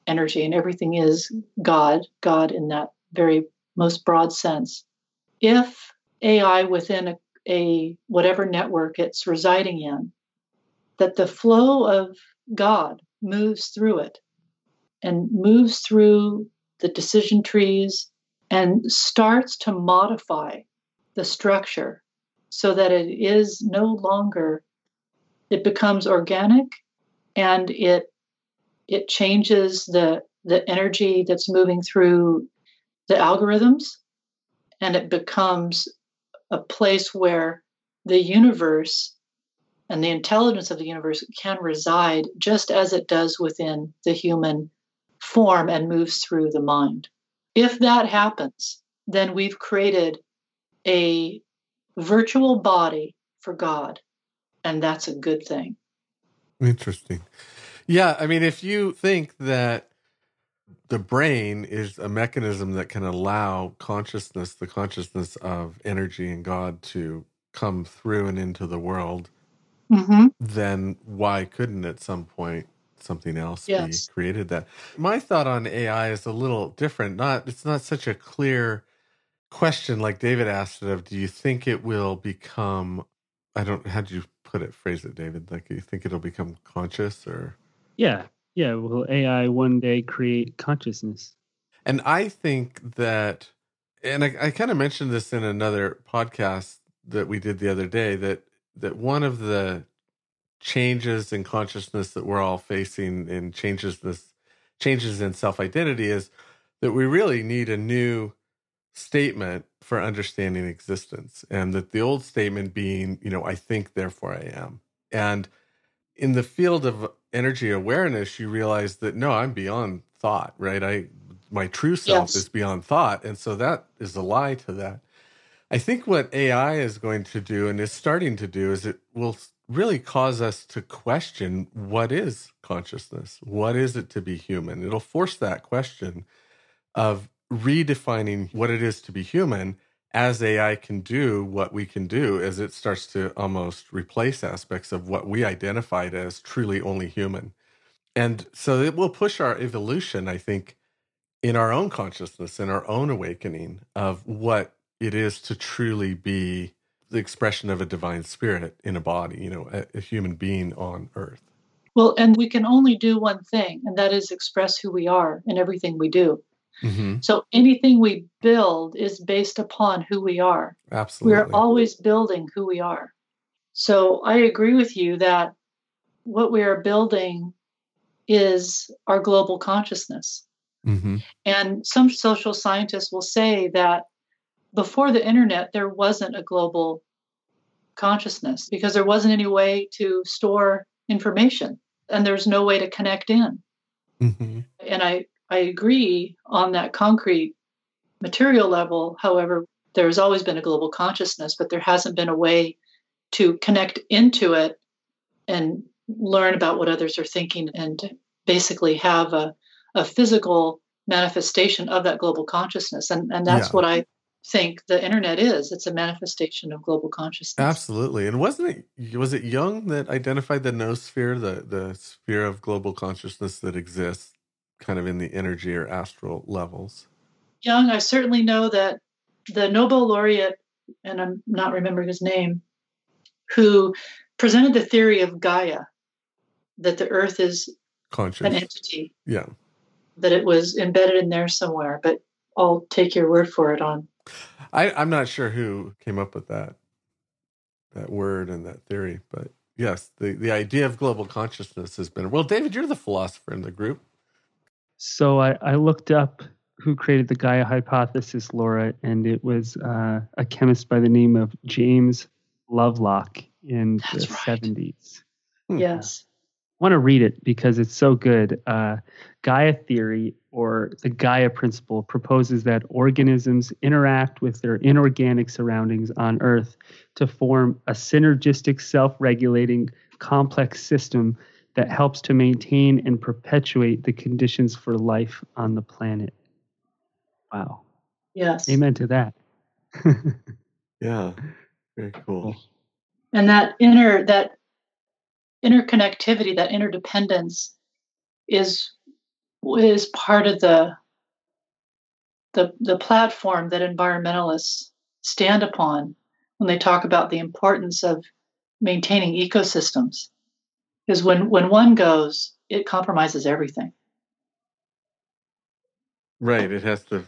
energy and everything is God, God in that very most broad sense, if A I within a, a whatever network it's residing in, that the flow of God moves through it and moves through the decision trees and starts to modify the structure so that it is no longer, it becomes organic, and it it changes the, the energy that's moving through the algorithms, and it becomes a place where the universe and the intelligence of the universe can reside, just as it does within the human form and moves through the mind. If that happens, then we've created a virtual body for God, and that's a good thing. Interesting. Yeah, I mean, if you think that the brain is a mechanism that can allow consciousness, the consciousness of energy and God, to come through and into the world, mm-hmm. then why couldn't at some point something else yes. be created that? My thought on A I is a little different. Not It's not such a clear question like David asked it of, do you think it will become, I don't, how do you put it, phrase it, David? Like, do you think it'll become conscious or? Yeah. Yeah, will A I one day create consciousness? And I think that, and I, I kind of mentioned this in another podcast that we did the other day, that that one of the changes in consciousness that we're all facing in changes this changes in self-identity is that we really need a new statement for understanding existence. And that the old statement being, you know, I think, therefore I am. And in the field of energy awareness, you realize that, no, I'm beyond thought, right? I, my true self yes. is beyond thought. And so that is a lie to that. I think what A I is going to do and is starting to do is it will really cause us to question, what is consciousness? What is it to be human? It'll force that question of redefining what it is to be human, as A I can do what we can do, as it starts to almost replace aspects of what we identified as truly only human. And so it will push our evolution, I think, in our own consciousness, in our own awakening of what it is to truly be the expression of a divine spirit in a body, you know, a, a human being on earth. Well, and we can only do one thing, and that is express who we are in everything we do. Mm-hmm. So anything we build is based upon who we are. Absolutely. We're always building who we are. So I agree with you that what we are building is our global consciousness. Mm-hmm. And some social scientists will say that before the internet, there wasn't a global consciousness because there wasn't any way to store information and there's no way to connect in. Mm-hmm. And I, I agree on that concrete material level. However, there's always been a global consciousness, but there hasn't been a way to connect into it and learn about what others are thinking and basically have a, a physical manifestation of that global consciousness. And, and that's yeah. what I think the internet is. It's a manifestation of global consciousness. Absolutely. And wasn't it, was it Jung that identified the noosphere, the, the sphere of global consciousness that exists kind of in the energy or astral levels? Jung, I certainly know that the Nobel laureate, and I'm not remembering his name, who presented the theory of Gaia, that the earth is conscious, an entity. Yeah. That it was embedded in there somewhere, but I'll take your word for it on. I, I'm not sure who came up with that, that word and that theory, but yes, the, the idea of global consciousness has been, well, David, you're the philosopher in the group. So I, I looked up who created the Gaia hypothesis, Laura, and it was uh, a chemist by the name of James Lovelock in That's the right. seventies. Yes. I want to read it because it's so good. Uh, Gaia theory, or the Gaia principle, proposes that organisms interact with their inorganic surroundings on Earth to form a synergistic, self-regulating, complex system that helps to maintain and perpetuate the conditions for life on the planet. Wow. Yes. Amen to that. Yeah. Very cool. And that inner, that interconnectivity, that interdependence is, is part of the, the, the platform that environmentalists stand upon when they talk about the importance of maintaining ecosystems. Because when, when one goes, it compromises everything. Right. It has to,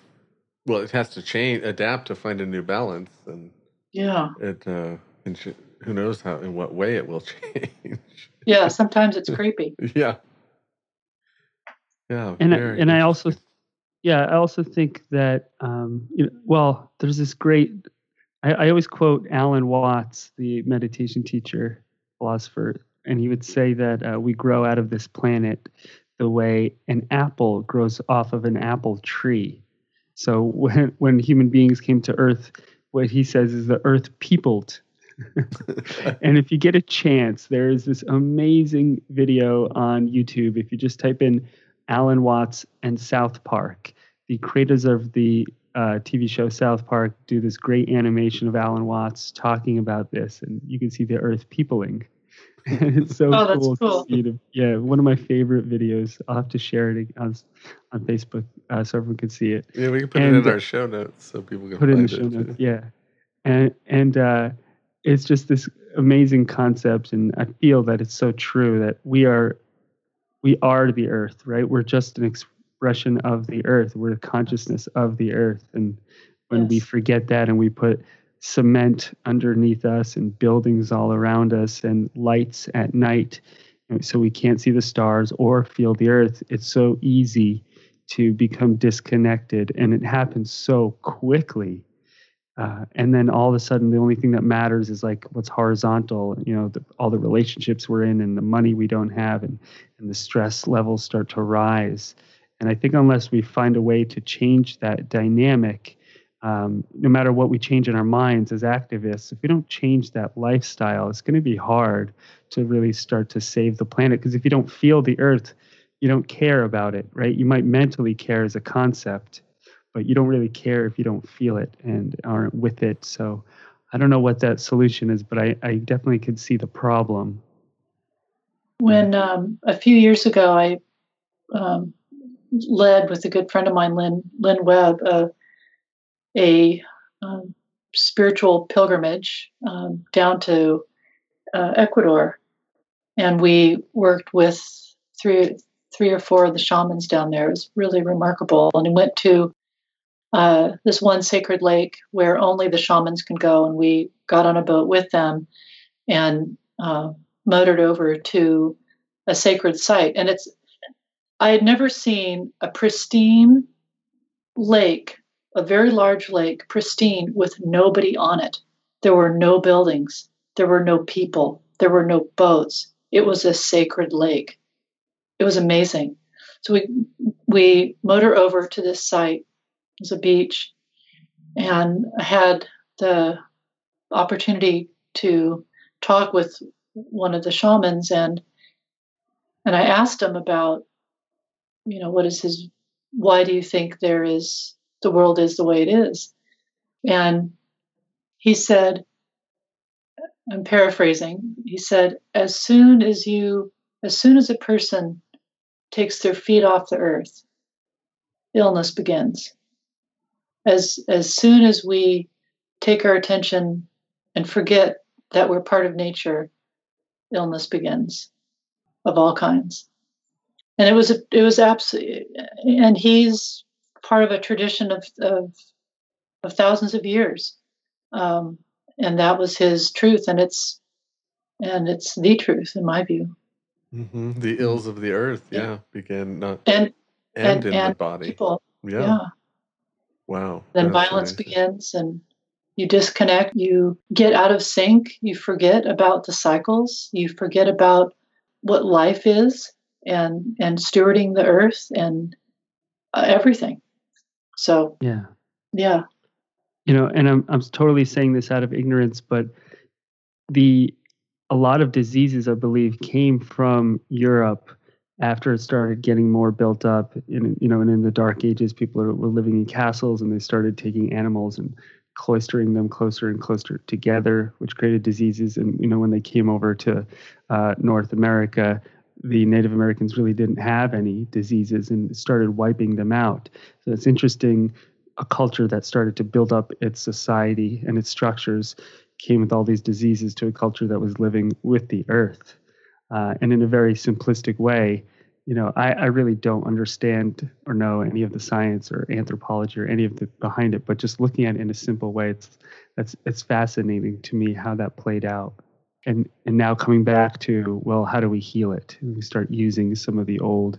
well, it has to change, adapt to find a new balance. And yeah. It, uh, and sh- who knows how, in what way it will change. Yeah. Sometimes it's creepy. Yeah. Yeah. And I, and I also, yeah, I also think that, um, you know, well, there's this great, I, I always quote Alan Watts, the meditation teacher, philosopher, and he would say that uh, we grow out of this planet the way an apple grows off of an apple tree. So when, when human beings came to Earth, what he says is the earth peopled. And if you get a chance, there is this amazing video on YouTube. If you just type in Alan Watts and South Park, the creators of the uh, T V show South Park do this great animation of Alan Watts talking about this, and you can see the earth peopling. And it's so oh, cool. That's cool. To see it. Yeah, one of my favorite videos. I'll have to share it on, on Facebook uh, so everyone can see it. Yeah, we can put and, it in our show notes so people can put find it in the show it. Notes. Yeah, and and uh, it's just this amazing concept, and I feel that it's so true that we are we are the earth, right? We're just an expression of the earth. We're the consciousness of the earth, and when yes. we forget that and we put cement underneath us and buildings all around us and lights at night, so we can't see the stars or feel the earth, it's so easy to become disconnected, and it happens so quickly. Uh, and then all of a sudden, the only thing that matters is like what's horizontal, you know, the, all the relationships we're in and the money we don't have, and, and the stress levels start to rise. And I think unless we find a way to change that dynamic, Um, no matter what we change in our minds as activists, if we don't change that lifestyle, it's going to be hard to really start to save the planet. Because if you don't feel the earth, you don't care about it, right? You might mentally care as a concept, but you don't really care if you don't feel it and aren't with it. So I don't know what that solution is, but I, I definitely could see the problem. When um, a few years ago, I um, led with a good friend of mine, Lynn, Lynn Webb, uh, a um, spiritual pilgrimage um, down to uh, Ecuador. And we worked with three three or four of the shamans down there. It was really remarkable. And we went to uh, this one sacred lake where only the shamans can go. And we got on a boat with them and uh, motored over to a sacred site. And it's, I had never seen a pristine lake, a very large lake, pristine, with nobody on it. There were no buildings. There were no people. There were no boats. It was a sacred lake. It was amazing. So we we motor over to this site. It was a beach. And I had the opportunity to talk with one of the shamans, and and I asked him about, you know, what is his, why do you think there is, the world is the way it is? And he said, I'm paraphrasing, he said, as soon as you, as soon as a person takes their feet off the earth, illness begins. As, as soon as we take our attention and forget that we're part of nature, illness begins of all kinds. And it was, a, it was absolutely, and he's part of a tradition of, of, of thousands of years. Um, and that was his truth, and it's, and it's the truth in my view. Mm-hmm. The ills of the earth. Yeah. yeah begin not and, and, and in and the body. People. Yeah. yeah. Wow. Then violence amazing. begins, and you disconnect, you get out of sync, you forget about the cycles, you forget about what life is, and, and stewarding the earth, and uh, everything. So, yeah. Yeah. You know, and I'm I'm totally saying this out of ignorance, but the a lot of diseases, I believe, came from Europe after it started getting more built up. In, you know, and in the Dark Ages, people were living in castles, and they started taking animals and cloistering them closer and closer together, which created diseases. And you know, when they came over to uh, North America, the Native Americans really didn't have any diseases and started wiping them out. So it's interesting. A culture that started to build up its society and its structures came with all these diseases to a culture that was living with the earth. Uh, and in a very simplistic way, you know, I, I really don't understand or know any of the science or anthropology or any of the behind it, but just looking at it in a simple way, it's that's it's fascinating to me how that played out. And and now coming back to, well, how do we heal it? And we start using some of the old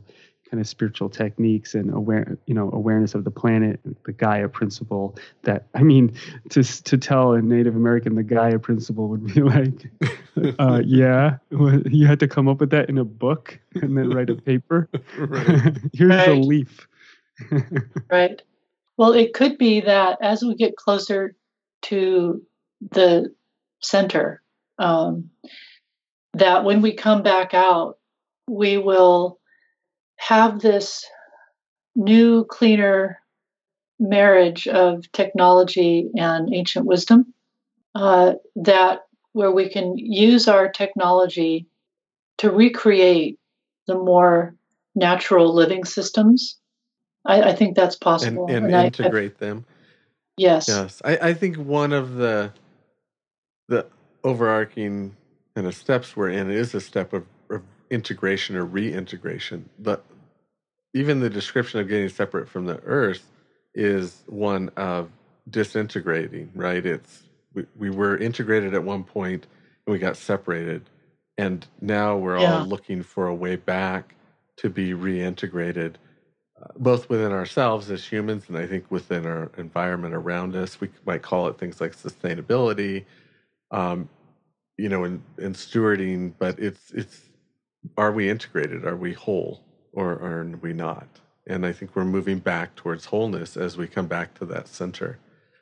kind of spiritual techniques and aware, you know, awareness of the planet, the Gaia principle. That I mean, to to tell a Native American the Gaia principle would be like, uh, yeah, you had to come up with that in a book and then write a paper. Right. Here's right. a leaf. Right. Well, it could be that as we get closer to the center, um, that when we come back out, we will have this new, cleaner marriage of technology and ancient wisdom, uh, that where we can use our technology to recreate the more natural living systems. I, I think that's possible. And, and, and integrate I, I, them. Yes. Yes. I, I think one of the the overarching kind of steps we're in is a step of, of integration or reintegration. But even the description of getting separate from the earth is one of disintegrating, right? It's we, we were integrated at one point and we got separated, and now we're yeah. all looking for a way back to be reintegrated, uh, both within ourselves as humans, and I think within our environment around us. We might call it things like sustainability, um, you know, and, and stewarding. But it's it's are we integrated? Are we whole? Or are we not? And I think we're moving back towards wholeness as we come back to that center.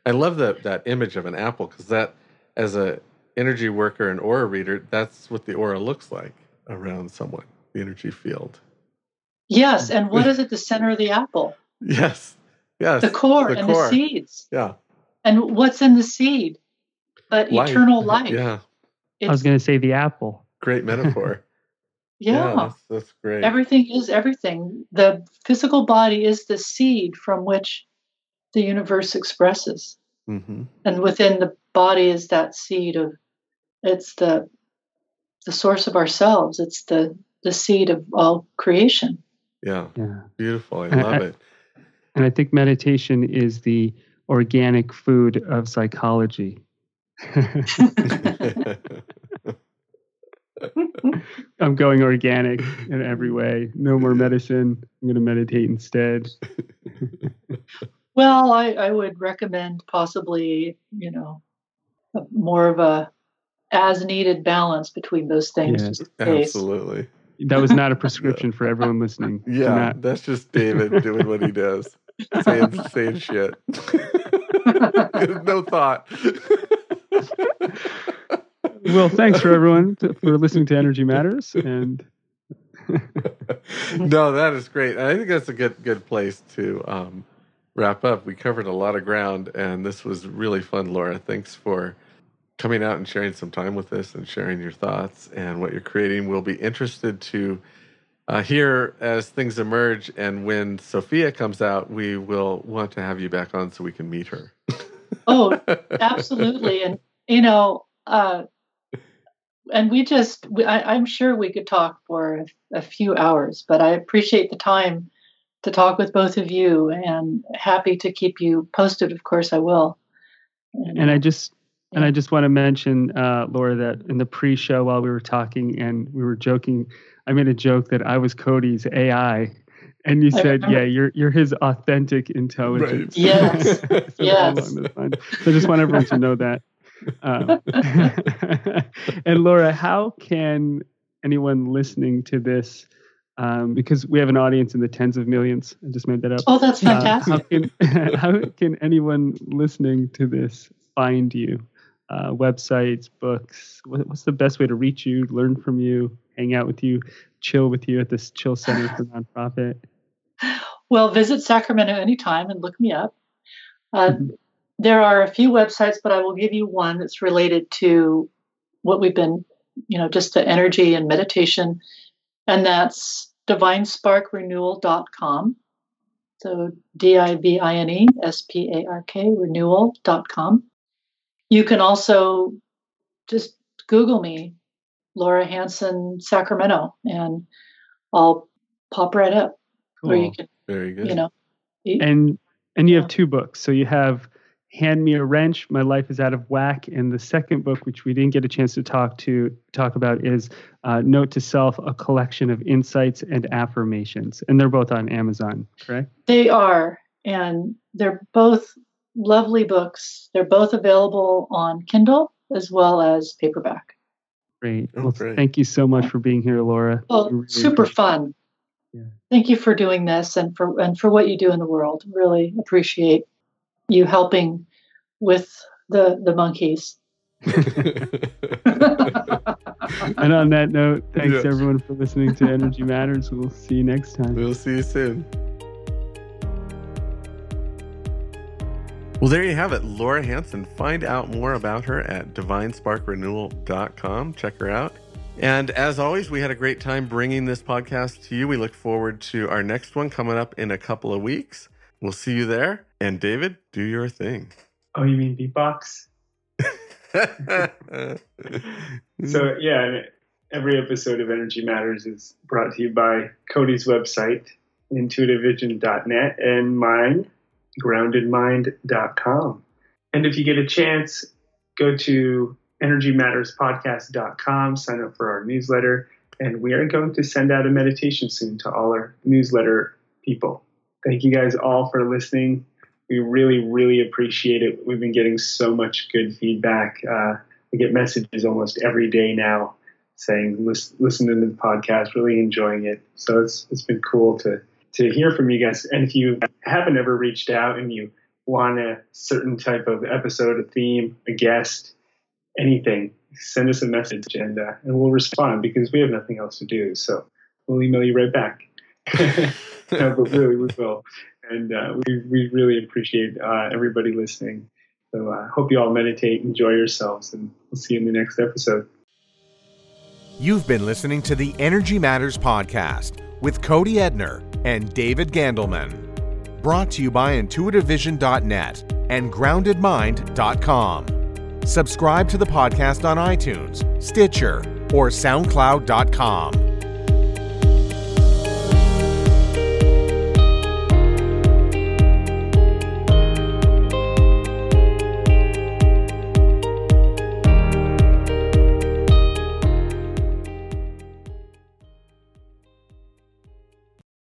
I love that that image of an apple, because that, as a energy worker and aura reader, that's what the aura looks like around someone, the energy field. Yes, and what is at the center of the apple? Yes, yes. The core the and core. the seeds. Yeah. And what's in the seed? But life. Eternal life. Yeah. It's, I was going to say the apple. Great metaphor. Yeah, yeah that's, that's great. Everything is everything. The physical body is the seed from which the universe expresses. Mm-hmm. And within the body is that seed of, it's the the source of ourselves. It's the, the seed of all creation. Yeah, yeah. Beautiful. I love and I, it. And I think meditation is the organic food of psychology. I'm going organic in every way. No more medicine. I'm going to meditate instead. Well, I, I would recommend possibly, you know, more of a as needed balance between those things. Yes, absolutely. That was not a prescription for everyone listening. Yeah, not... that's just David doing what he does. Saying, saying shit. No thought. Well, thanks for everyone to, for listening to Energy Matters. And no, that is great. I think that's a good good place to um, wrap up. We covered a lot of ground, and this was really fun, Laura. Thanks for coming out and sharing some time with us and sharing your thoughts and what you're creating. We'll be interested to uh, hear as things emerge. And when Sophia comes out, we will want to have you back on so we can meet her. Oh, absolutely. And, you know, uh, and we just, we, I, I'm sure we could talk for a few hours, but I appreciate the time to talk with both of you, and happy to keep you posted. Of course I will. And, and I just, And I just want to mention, uh, Laura, that in the pre-show while we were talking and we were joking, I made a joke that I was Cody's A I, and you said, "Yeah, you're you're his authentic intelligence." Right. Yes, so yes. So I just want everyone to know that. Um, and Laura, how can anyone listening to this, um, because we have an audience in the tens of millions, I just made that up. Oh, that's fantastic. Uh, how can, how can anyone listening to this find you? Uh, websites, books, what, what's the best way to reach you, learn from you, hang out with you, chill with you at this Chill Center for Nonprofit? Well, visit Sacramento anytime and look me up. Uh, mm-hmm. There are a few websites, but I will give you one that's related to what we've been, you know, just the energy and meditation, and that's Divine Spark Renewal dot com. So D I V I N E S P A R K, renewal dot com. You can also just Google me, Laura Hansen, Sacramento, and I'll pop right up. Cool. Or you can, very good. You know, eat. And and you yeah. have two books. So you have Hand Me a Wrench, My Life is Out of Whack, and the second book, which we didn't get a chance to talk to talk about, is uh, Note to Self, A Collection of Insights and Affirmations. And they're both on Amazon, correct? They are, and they're both lovely books. They're both available on Kindle as well as paperback. Great. Oh, well, great. Thank you so much for being here, Laura. Well, really super fun. Yeah. Thank you for doing this and for and for what you do in the world. Really appreciate you helping with the the monkeys. And on that note, thanks yeah. everyone for listening to Energy Matters. We'll see you next time. We'll see you soon. Well, there you have it, Laura Hansen. Find out more about her at divine spark renewal dot com. Check her out. And as always, we had a great time bringing this podcast to you. We look forward to our next one coming up in a couple of weeks. We'll see you there. And David, do your thing. Oh, you mean beatbox? So, yeah, every episode of Energy Matters is brought to you by Cody's website, intuitive vision dot net, and mine, grounded mind dot com. And if you get a chance, go to energy matters podcast dot com, sign up for our newsletter, and we are going to send out a meditation soon to all our newsletter people. Thank you guys all for listening. We really, really appreciate it. We've been getting so much good feedback. Uh, we get messages almost every day now saying, listen, listen to the podcast, really enjoying it. So it's it's been cool to to hear from you guys. And if you haven't ever reached out and you want a certain type of episode, a theme, a guest, anything, send us a message and, uh, and we'll respond, because we have nothing else to do. So we'll email you right back. No, but really, we will. And uh, we, we really appreciate uh, everybody listening. So I uh, hope you all meditate, enjoy yourselves, and we'll see you in the next episode. You've been listening to the Energy Matters Podcast with Cody Edner and David Gandelman. Brought to you by intuitive vision dot net and grounded mind dot com. Subscribe to the podcast on iTunes, Stitcher, or sound cloud dot com.